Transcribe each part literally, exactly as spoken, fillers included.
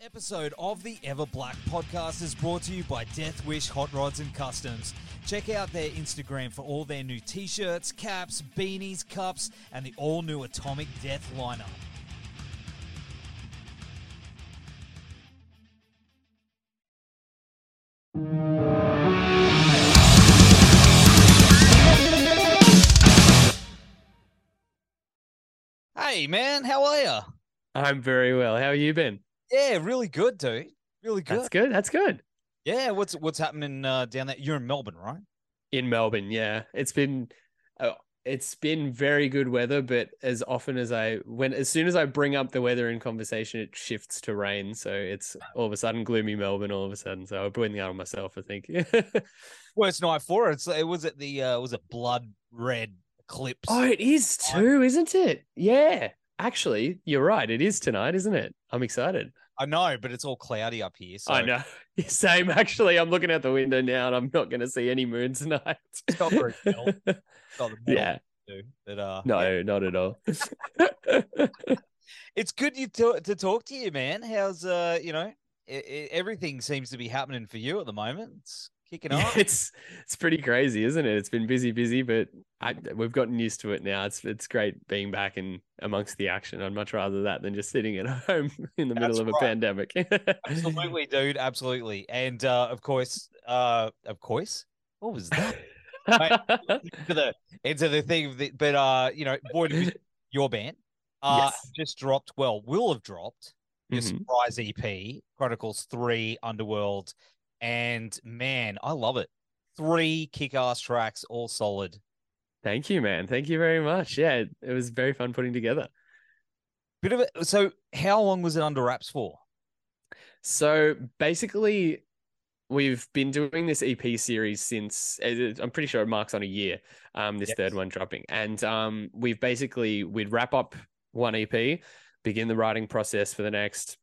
Episode of the Ever Black Podcast is brought to you by Death Wish Hot Rods and Customs. Check out their Instagram for all their new t-shirts, caps, beanies, cups, and the all-new Atomic Death lineup. Hey man, how are you? I'm very well. How have you been? Yeah, really good, dude. Really good. That's good. That's good. Yeah. What's what's happening uh, down there? You're in Melbourne, right? In Melbourne, yeah. It's been uh, it's been very good weather, but as often as I when as soon as I bring up the weather in conversation, it shifts to rain. So it's all of a sudden gloomy Melbourne. All of a sudden, so I'm putting that on myself, I think. Worst night for it. It was at the uh, was it blood red eclipse. Oh, it is too, isn't it? Yeah. Actually, you're right. It is tonight, isn't it? I'm excited. I know, but it's all cloudy up here. So. I know. Same, actually. I'm looking out the window now and I'm not going to see any moon tonight. It's not very cold. It's not the yeah. Do, but, uh, no, yeah. Not at all. It's good you to, to talk to you, man. How's, uh, you know, it, it, everything seems to be happening for you at the moment. It's kicking off. Yeah, it's it's pretty crazy, isn't it? It's been busy, busy, but I, we've gotten used to it now. It's it's great being back in amongst the action. I'd much rather that than just sitting at home in the That's middle of right. a pandemic. Absolutely, dude. Absolutely. And uh, of course, uh, of course, what was that? Mate, into, the, into the thing, of the, but uh, you know, Void of Vision, your band uh, yes. just dropped. Well, will have dropped your mm-hmm. surprise E P, Chronicles three Underworld. And man, I love it. Three kick-ass tracks, all solid. Thank you, man. Thank you very much. Yeah, it, it was very fun putting together. Bit of it. So, how long was it under wraps for? So basically, we've been doing this E P series since I'm pretty sure it marks on a year. Um, this yes. third one dropping, and um, we've basically we'd wrap up one E P, begin the writing process for the next.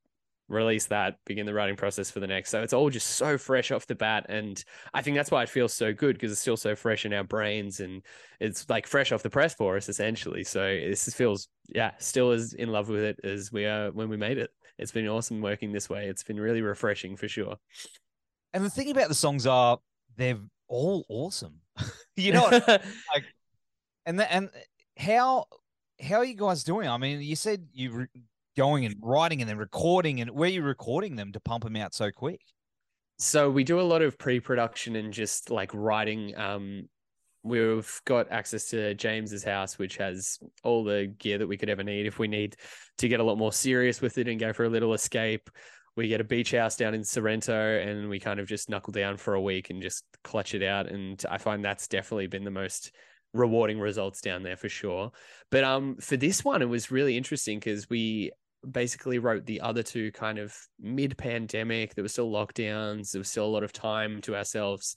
Release that, begin the writing process for the next. So it's all just so fresh off the bat. And I think that's why it feels so good because it's still so fresh in our brains and it's like fresh off the press for us, essentially. So this feels, yeah, still as in love with it as we are when we made it. It's been awesome working this way. It's been really refreshing for sure. And the thing about the songs are they're all awesome. You know what? like, and, the, and how, how are you guys doing? I mean, you said you re- going and writing and then recording, and where are you recording them to pump them out so quick? So we do a lot of pre-production and just like writing. Um, we've got access to James's house, which has all the gear that we could ever need if we need to get a lot more serious with it and go for a little escape. We get a beach house down in Sorrento and we kind of just knuckle down for a week and just clutch it out. And I find that's definitely been the most rewarding results down there for sure. But um, for this one, it was really interesting because we basically wrote the other two kind of mid-pandemic. There were still lockdowns. There was still a lot of time to ourselves.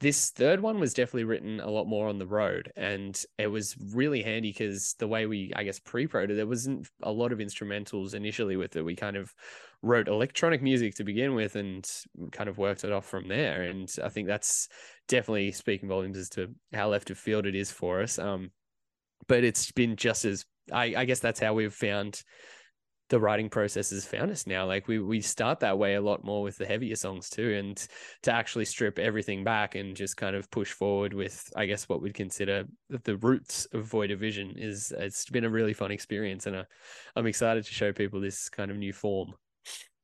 This third one was definitely written a lot more on the road, and it was really handy because the way we, I guess, pre-prod it, there wasn't a lot of instrumentals initially with it. We kind of wrote electronic music to begin with and kind of worked it off from there. And I think that's definitely speaking volumes as to how left of field it is for us. Um, but it's been just as, I, I guess that's how we've found the writing process has found us now. Like we, we start that way a lot more with the heavier songs too. And to actually strip everything back and just kind of push forward with, I guess, what we'd consider the roots of Void of Vision is it's been a really fun experience. And I, I'm excited to show people this kind of new form.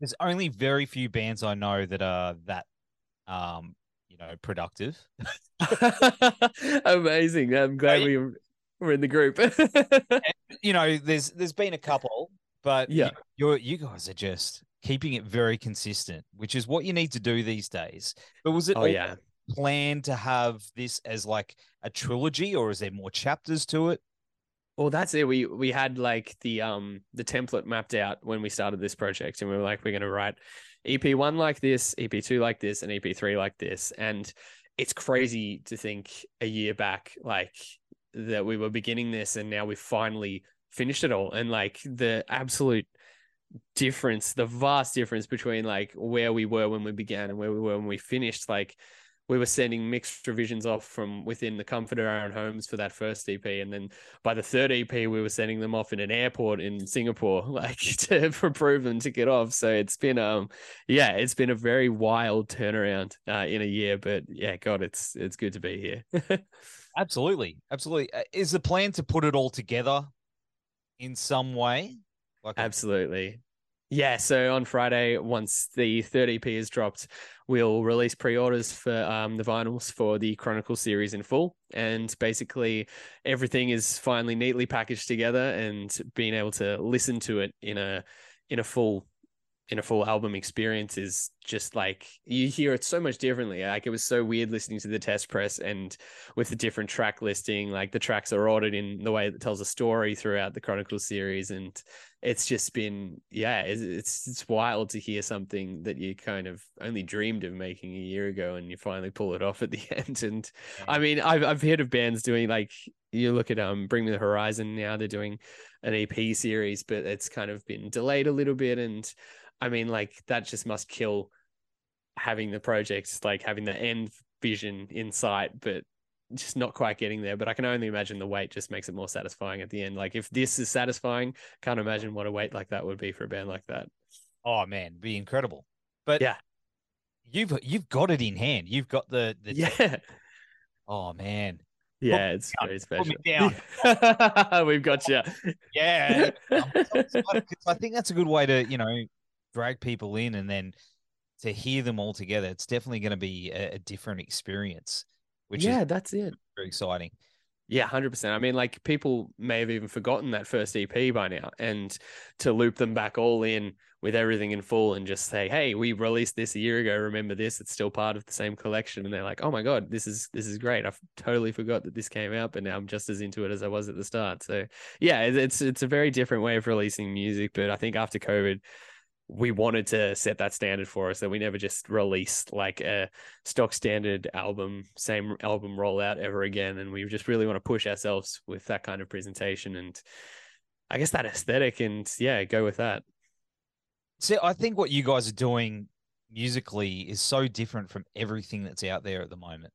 There's only very few bands I know that are that, um, you know, productive. Amazing. I'm glad we were in the group. And, you know, there's, there's been a couple, but yeah, you're, you guys are just keeping it very consistent, which is what you need to do these days. But was it oh, yeah. planned to have this as like a trilogy, or is there more chapters to it? Well, that's it. We we had like the um the template mapped out when we started this project, and we were like, we're going to write E P one like this, E P two like this, and E P three like this. And it's crazy to think a year back, like that we were beginning this, and now we finally finished it all. And like the absolute difference, the vast difference between like where we were when we began and where we were when we finished, like we were sending mixed revisions off from within the comfort of our own homes for that first E P. And then by the third E P, we were sending them off in an airport in Singapore, like to approve them to get off. So it's been, um, yeah, it's been a very wild turnaround uh, in a year, but yeah, God, it's, it's good to be here. Absolutely. Absolutely. Is the plan to put it all together in some way? Like Absolutely. Yeah, so on Friday, once the third E P is dropped, we'll release pre-orders for um, the vinyls for the Chronicles series in full. And basically everything is finally neatly packaged together and being able to listen to it in a in a full in a full album experience is just like, you hear it so much differently. Like, it was so weird listening to the test press and with the different track listing, like the tracks are ordered in the way that tells a story throughout the Chronicles series. And it's just been, yeah, it's, it's, it's wild to hear something that you kind of only dreamed of making a year ago. And you finally pull it off at the end. And I mean, I've, I've heard of bands doing, like, you look at um Bring Me the Horizon. Now they're doing an E P series, but it's kind of been delayed a little bit. And I mean, like, that just must kill having the projects, like having the end vision in sight, but just not quite getting there. But I can only imagine the wait just makes it more satisfying at the end. Like, if this is satisfying, can't imagine what a wait like that would be for a band like that. Oh man, it'd be incredible. But yeah, you've, you've got it in hand. You've got the, the yeah. Oh man. Yeah, it's down. Very special. We've got you. Yeah. I think that's a good way to, you know, drag people in, and then to hear them all together, it's definitely going to be a, a different experience, which yeah, is that's it. Very exciting. Yeah, one hundred percent. I mean, like, people may have even forgotten that first E P by now, and to loop them back all in with everything in full and just say, hey, we released this a year ago. Remember this? It's still part of the same collection. And they're like, oh my God, this is, this is great. I've totally forgot that this came out, but now I'm just as into it as I was at the start. So yeah, it's, it's a very different way of releasing music. But I think after COVID, we wanted to set that standard for us, that we never just released like a stock standard album, same album rollout ever again. And we just really want to push ourselves with that kind of presentation and I guess that aesthetic, and yeah, go with that. See, I think what you guys are doing musically is so different from everything that's out there at the moment.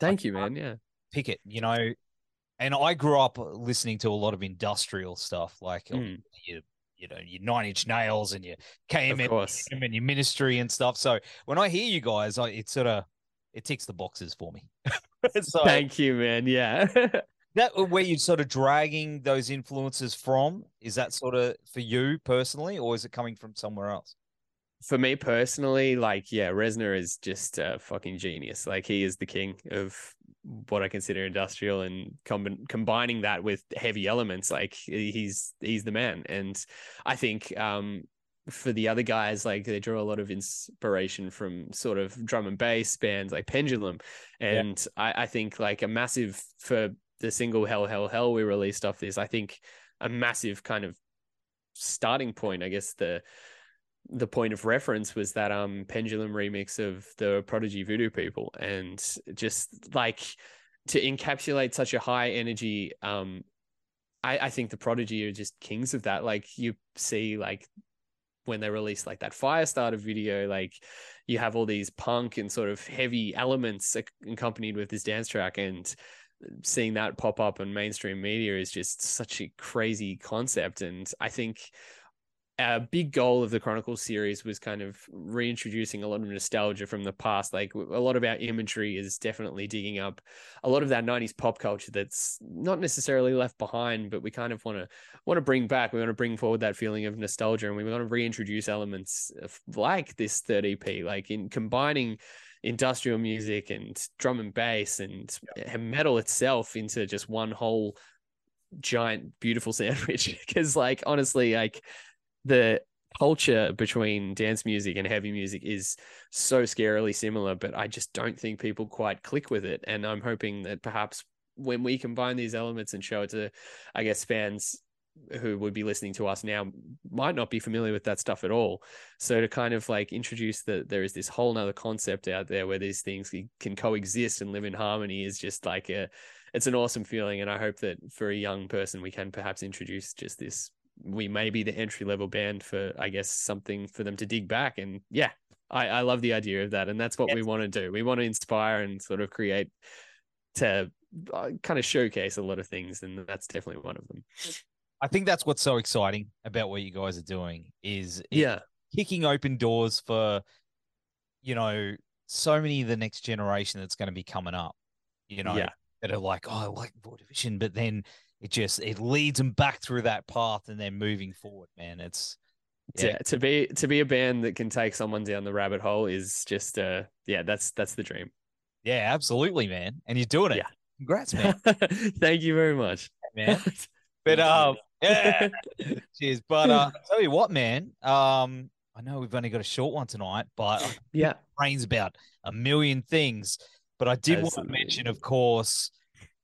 Thank you, man. Yeah. Pick it, you know, and I grew up listening to a lot of industrial stuff, like, mm. you know, you know, your Nine Inch Nails and your K M F D M and your Ministry and stuff. So when I hear you guys, I, it sort of, it ticks the boxes for me. So, thank you, man. Yeah. That where you're sort of dragging those influences from, is that sort of for you personally, or is it coming from somewhere else? For me personally, like, yeah, Reznor is just a fucking genius. Like, he is the king of what I consider industrial, and comb- combining that with heavy elements. Like, he's, he's the man. And I think, um, for the other guys, like, they draw a lot of inspiration from sort of drum and bass bands like Pendulum. And yeah. I, I think like a massive, for the single Hell, Hell, Hell we released off this, I think a massive kind of starting point, I guess the, the point of reference was that um Pendulum remix of the Prodigy Voodoo People, and just like to encapsulate such a high energy, um I, I think the Prodigy are just kings of that. Like, you see, like, when they released like that Firestarter video, like, you have all these punk and sort of heavy elements accompanied with this dance track, and seeing that pop up in mainstream media is just such a crazy concept. And I think our big goal of the Chronicles series was kind of reintroducing a lot of nostalgia from the past. Like, a lot of our imagery is definitely digging up a lot of that nineties pop culture that's not necessarily left behind, but we kind of want to want to bring back. We want to bring forward that feeling of nostalgia, and we want to reintroduce elements of, like, this third E P, like, in combining industrial music and drum and bass and metal itself into just one whole giant beautiful sandwich. Because, like, honestly, like, the culture between dance music and heavy music is so scarily similar, but I just don't think people quite click with it. And I'm hoping that perhaps when we combine these elements and show it to, I guess, fans who would be listening to us now might not be familiar with that stuff at all. So to kind of like introduce that there is this whole nother concept out there where these things can coexist and live in harmony is just like a, it's an awesome feeling. And I hope that for a young person, we can perhaps introduce just this, we may be the entry level band for, I guess, something for them to dig back. And yeah, I, I love the idea of that. And that's what yes. we want to do. We want to inspire and sort of create to uh, kind of showcase a lot of things. And that's definitely one of them. I think that's what's so exciting about what you guys are doing is yeah. kicking open doors for, you know, so many of the next generation that's going to be coming up, you know, yeah. that are like, oh, I like Void of Vision, but then it just, it leads them back through that path and they're moving forward, man. It's, Yeah. To, to be to be a band that can take someone down the rabbit hole is just uh yeah that's that's the dream. Yeah, absolutely, man. And you're doing it. Yeah. Congrats, man. Thank you very much, man. But um yeah, cheers. But uh, I'll tell you what, man. Um, I know we've only got a short one tonight, but yeah, my brain's about a million things. But I did want to mention, of course,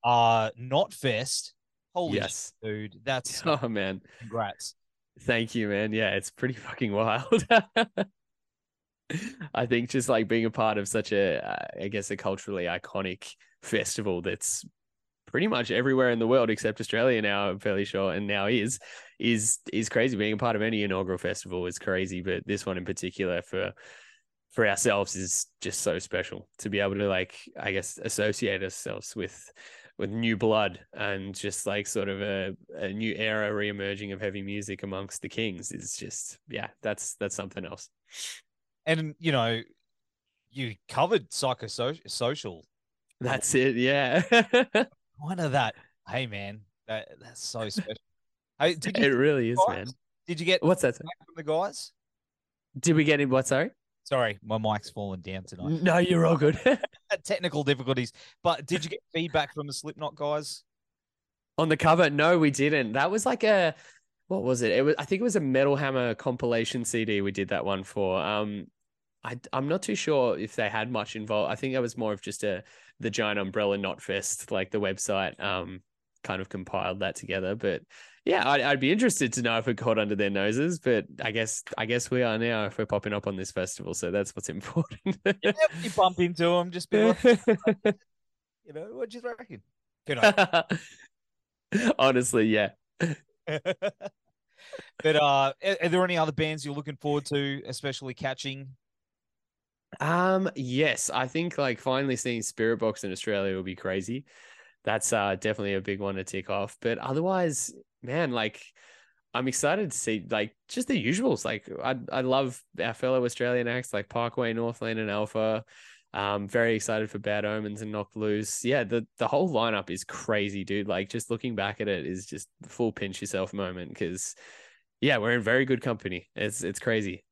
uh, Knotfest. Holy yes. shit, dude, that's oh man, congrats. Thank you, man. Yeah, it's pretty fucking wild. I think just like being a part of such a, I guess, a culturally iconic festival that's pretty much everywhere in the world except Australia now, I'm fairly sure, and now is, is is crazy. Being a part of any inaugural festival is crazy, but this one in particular for for ourselves is just so special to be able to, like, I guess, associate ourselves with with new blood and just like sort of a, a new era reemerging of heavy music amongst the kings is just, yeah, that's, that's something else. And, you know, you covered psychosocial. That's it. Yeah. One of that. Hey man, that, that's so special. Hey, did you it really is, guys? Man. Did you get, what's that from the guys? Did we get in what? Sorry. Sorry, my mic's fallen down tonight. No, you're all good. Technical difficulties. But did you get feedback from the Slipknot guys? On the cover? No, we didn't. That was like a, what was it? It was, I think it was a Metal Hammer compilation C D we did that one for. Um, I, I'm not too sure if they had much involved. I think that was more of just a the giant umbrella Knotfest, like the website um, kind of compiled that together. But yeah, I'd, I'd be interested to know if it caught under their noses, but I guess I guess we are now if we're popping up on this festival, so that's what's important. Yep, you bump into them, just be like, you know, what do you reckon? Good night. Honestly, yeah. But uh, are, are there any other bands you're looking forward to, especially catching? Um, yes, I think like finally seeing Spiritbox in Australia will be crazy. That's uh, definitely a big one to tick off. But otherwise, man, like I'm excited to see like just the usuals. Like I I love our fellow Australian acts like Parkway, Northlane and Alpha. Um, very excited for Bad Omens and Knocked Loose. Yeah, the, the whole lineup is crazy, dude. Like just looking back at it is just full pinch yourself moment because, yeah, we're in very good company. It's it's crazy.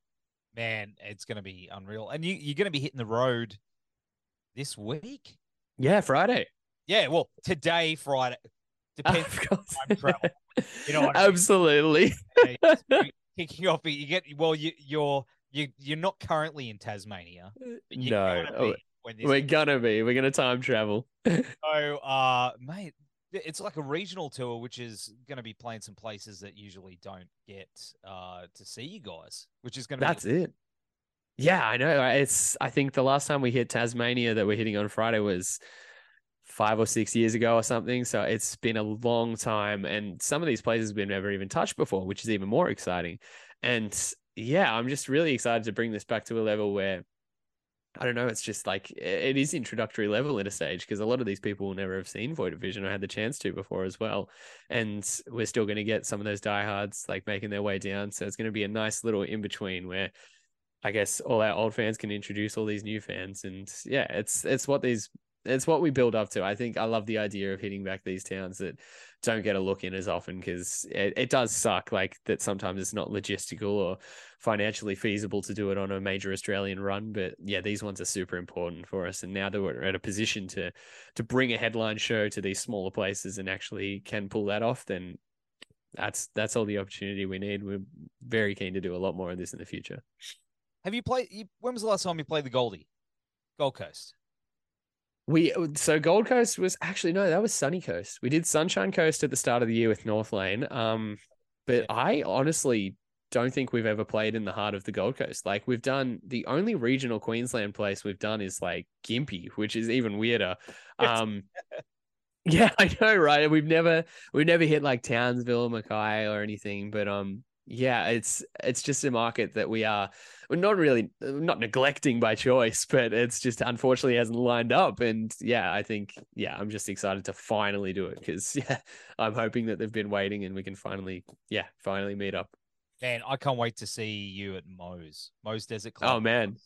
Man, it's going to be unreal. And you, you're going to be hitting the road this week? Yeah, Friday. Yeah, well, today, Friday, depends oh, on time travel. You know what I mean? Absolutely. Kicking off, you get well. You, you're you you're not currently in Tasmania. No, gonna we're gonna be. We're gonna time travel. So, uh, mate, it's like a regional tour, which is gonna be playing some places that usually don't get uh to see you guys, which is gonna. That's be- it. Yeah, I know. It's. I think the last time we hit Tasmania that we're hitting on Friday was five or six years ago or something. So it's been a long time. And some of these places we've never even touched before, which is even more exciting. And yeah, I'm just really excited to bring this back to a level where, I don't know, it's just like, it is introductory level at a stage because a lot of these people will never have seen Void of Vision or had the chance to before as well. And we're still going to get some of those diehards like making their way down. So it's going to be a nice little in-between where I guess all our old fans can introduce all these new fans. And yeah, it's, it's what these, it's what we build up to. I think I love the idea of hitting back these towns that don't get a look in as often because it, it does suck like that. Sometimes it's not logistical or financially feasible to do it on a major Australian run. But yeah, these ones are super important for us. And now that we're at a position to, to bring a headline show to these smaller places and actually can pull that off, then that's, that's all the opportunity we need. We're very keen to do a lot more of this in the future. Have you played, when was the last time you played the Goldie Gold Coast? We so Gold Coast was actually no, that was Sunny Coast. We did Sunshine Coast at the start of the year with Northlane. Um, but yeah. I honestly don't think we've ever played in the heart of the Gold Coast. Like we've done the only regional Queensland place we've done is like Gympie, which is even weirder. Um, yeah, I know, right? We've never we've never hit like Townsville, Mackay, or anything. But um, yeah, it's it's just a market that we are we're not really not neglecting by choice, but it's just unfortunately hasn't lined up. And yeah, I think yeah, I'm just excited to finally do it because yeah, I'm hoping that they've been waiting and we can finally yeah finally meet up. Man, I can't wait to see you at Mo's Mo's Desert Club. Oh man,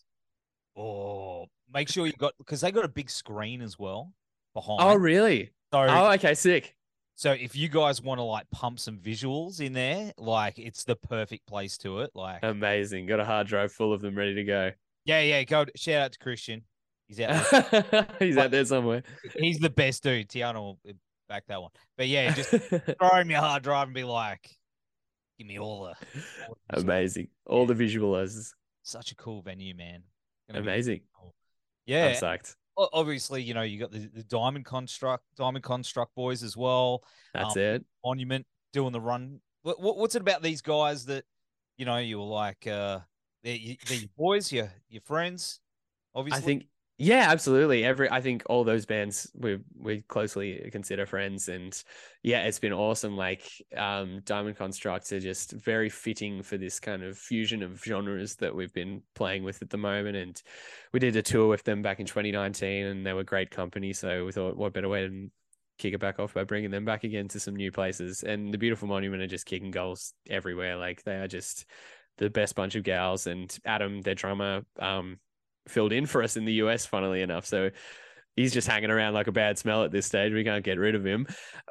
oh make sure you got because they got a big screen as well behind. Oh really? So, oh okay, sick. So if you guys want to like pump some visuals in there, like it's the perfect place to it. Like amazing. Got a hard drive full of them ready to go. Yeah. Yeah. Go shout out to Christian. He's out there. He's like, out there somewhere. He's the best dude. Tiana will back that one. But yeah, just throw him your hard drive and be like, give me all the, all the amazing, all yeah. the visualizers. Such a cool venue, man. Amazing. Cool. Yeah. I'm psyched. Obviously, you know, you got the, the Diamond Construct, Diamond Construct boys as well. That's um, it. Monument doing the run. What, what, what's it about these guys that, you know, you were like, uh, they're, they're your boys, your your friends, obviously. I think, yeah, absolutely. Every, I think all those bands we we closely consider friends, and yeah, it's been awesome. Like, um, Diamond Constructs are just very fitting for this kind of fusion of genres that we've been playing with at the moment. And we did a tour with them back in twenty nineteen and they were great company. So we thought, what better way to kick it back off by bringing them back again to some new places. And the beautiful Monument are just kicking goals everywhere. Like they are just the best bunch of gals, and Adam, their drummer, um, filled in for us in the U S, funnily enough. So he's just hanging around like a bad smell at this stage. We can't get rid of him.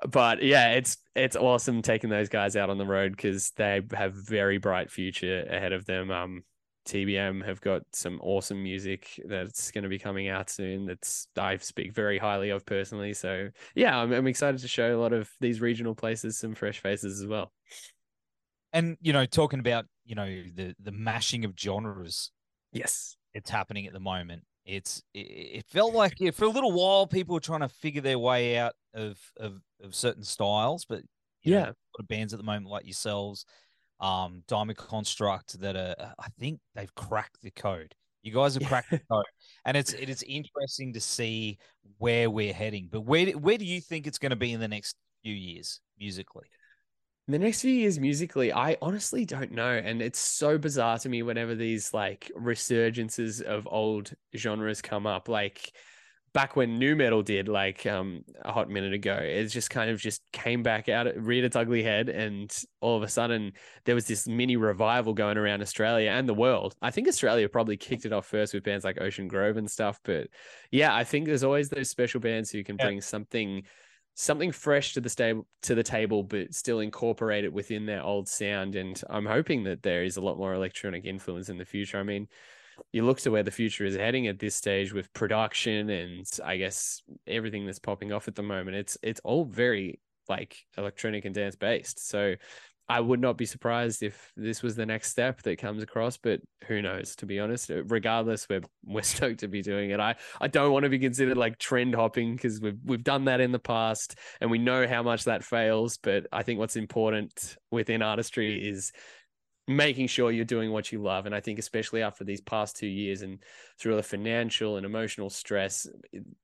But yeah, it's it's awesome taking those guys out on the road because they have very bright future ahead of them. Um, T B M have got some awesome music that's going to be coming out soon that's I speak very highly of personally. So yeah, I'm, I'm excited to show a lot of these regional places some fresh faces as well. And, you know, talking about, you know, the the mashing of genres. Yes. It's happening at the moment. It's it, it felt like yeah, for a little while people were trying to figure their way out of of, of certain styles, but you yeah, know, a lot of bands at the moment like yourselves, um, Diamond Construct that are I think they've cracked the code. You guys have yeah. cracked the code, and it's it is interesting to see where we're heading. But where where do you think it's going to be in the next few years musically? The next few years musically, I honestly don't know. And it's so bizarre to me whenever these like resurgences of old genres come up, like back when nu metal did like um, a hot minute ago, it just kind of just came back out, reared its ugly head. And all of a sudden there was this mini revival going around Australia and the world. I think Australia probably kicked it off first with bands like Ocean Grove and stuff. But yeah, I think there's always those special bands who can yeah. bring something something fresh to the stable to the table, but still incorporate it within their old sound. And I'm hoping that there is a lot more electronic influence in the future. I mean, you look to where the future is heading at this stage with production and I guess everything that's popping off at the moment, it's, it's all very like electronic and dance based. So I would not be surprised if this was the next step that comes across, but who knows, to be honest. Regardless, we're, we're stoked to be doing it. I, I don't want to be considered like trend hopping because we've, we've done that in the past and we know how much that fails. But I think what's important within artistry is making sure you're doing what you love. And I think especially after these past two years and through the financial and emotional stress,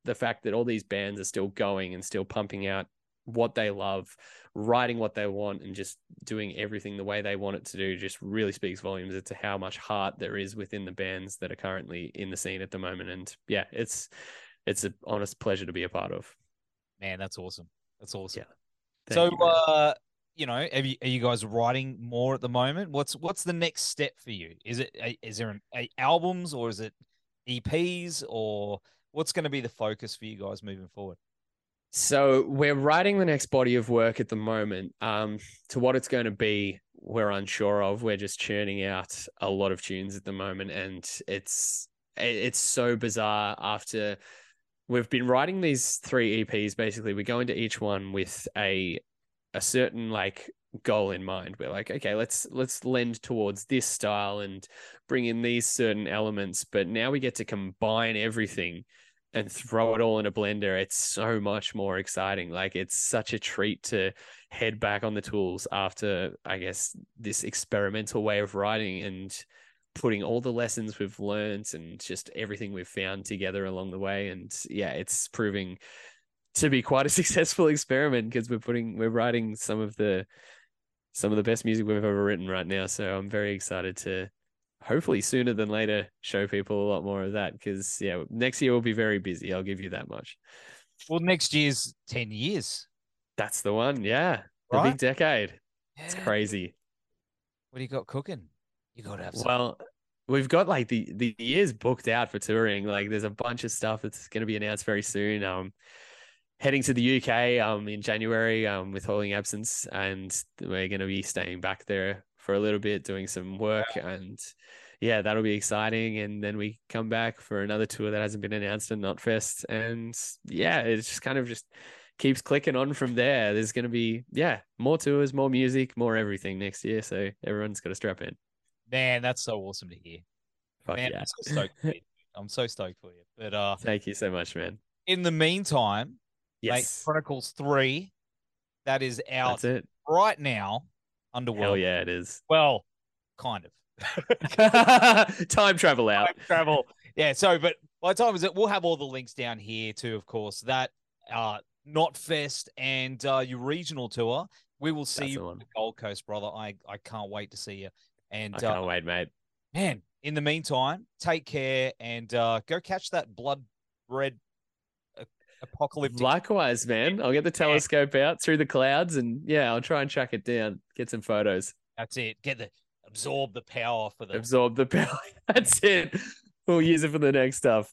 the fact that all these bands are still going and still pumping out what they love, writing what they want, and just doing everything the way they want it to do just really speaks volumes as to how much heart there is within the bands that are currently in the scene at the moment. And yeah, it's it's an honest pleasure to be a part of. Man, that's awesome. That's awesome. Yeah. So, you, uh, you know, are you, are you guys writing more at the moment? What's what's the next step for you? Is it is there an, a, albums or is it E Ps or what's going to be the focus for you guys moving forward? So we're writing the next body of work at the moment. Um, to what it's going to be, we're unsure of. We're just churning out a lot of tunes at the moment. And it's, it's so bizarre after we've been writing these three E Ps. Basically, we go into each one with a, a certain like goal in mind. We're like, okay, let's, let's lend towards this style and bring in these certain elements. But now we get to combine everything and throw it all in a blender. It's so much more exciting. Like it's such a treat to head back on the tools after, I guess, this experimental way of writing and putting all the lessons we've learned and just everything we've found together along the way. And yeah, it's proving to be quite a successful experiment because we're putting, we're writing some of the some of the best music we've ever written right now. So I'm very excited to hopefully sooner than later show people a lot more of that, because yeah, next year will be very busy. I'll give you that much. Well, next year's ten years. That's the one. Yeah. Right? The big decade. Yeah. It's crazy. What do you got cooking? You got to have something. Well, we've got like the, the years booked out for touring. Like there's a bunch of stuff that's going to be announced very soon. Um, heading to the U K um in January um with Holding Absence, and we're going to be staying back there for a little bit doing some work. Yeah. And yeah, that'll be exciting. And then we come back for another tour that hasn't been announced in Knotfest. And yeah, it's just kind of just keeps clicking on from there. There's going to be, yeah, more tours, more music, more everything next year. So everyone's got to strap in. Man, that's so awesome to hear. Fuck man, yeah. I'm so stoked for you. I'm so stoked for you. But uh, thank you so much, man. In the meantime, yes, mate, Chronicles three, that is out it. right now. Underworld. Hell yeah, it is. Well, kind of. Time travel out. Time travel. Yeah, so, but by the time is it, we'll have all the links down here too, of course. That uh, Knotfest and uh, your regional tour. We will see That's you on the Gold Coast, brother. I, I can't wait to see you. And I can't uh, wait, mate. Man, in the meantime, take care and uh, go catch that blood red apocalyptic. Likewise, man. I'll get the telescope yeah. out through the clouds, and yeah, I'll try and track it down. Get some photos. That's it. Get the absorb the power for the absorb the power. That's it. We'll use it for the next stuff.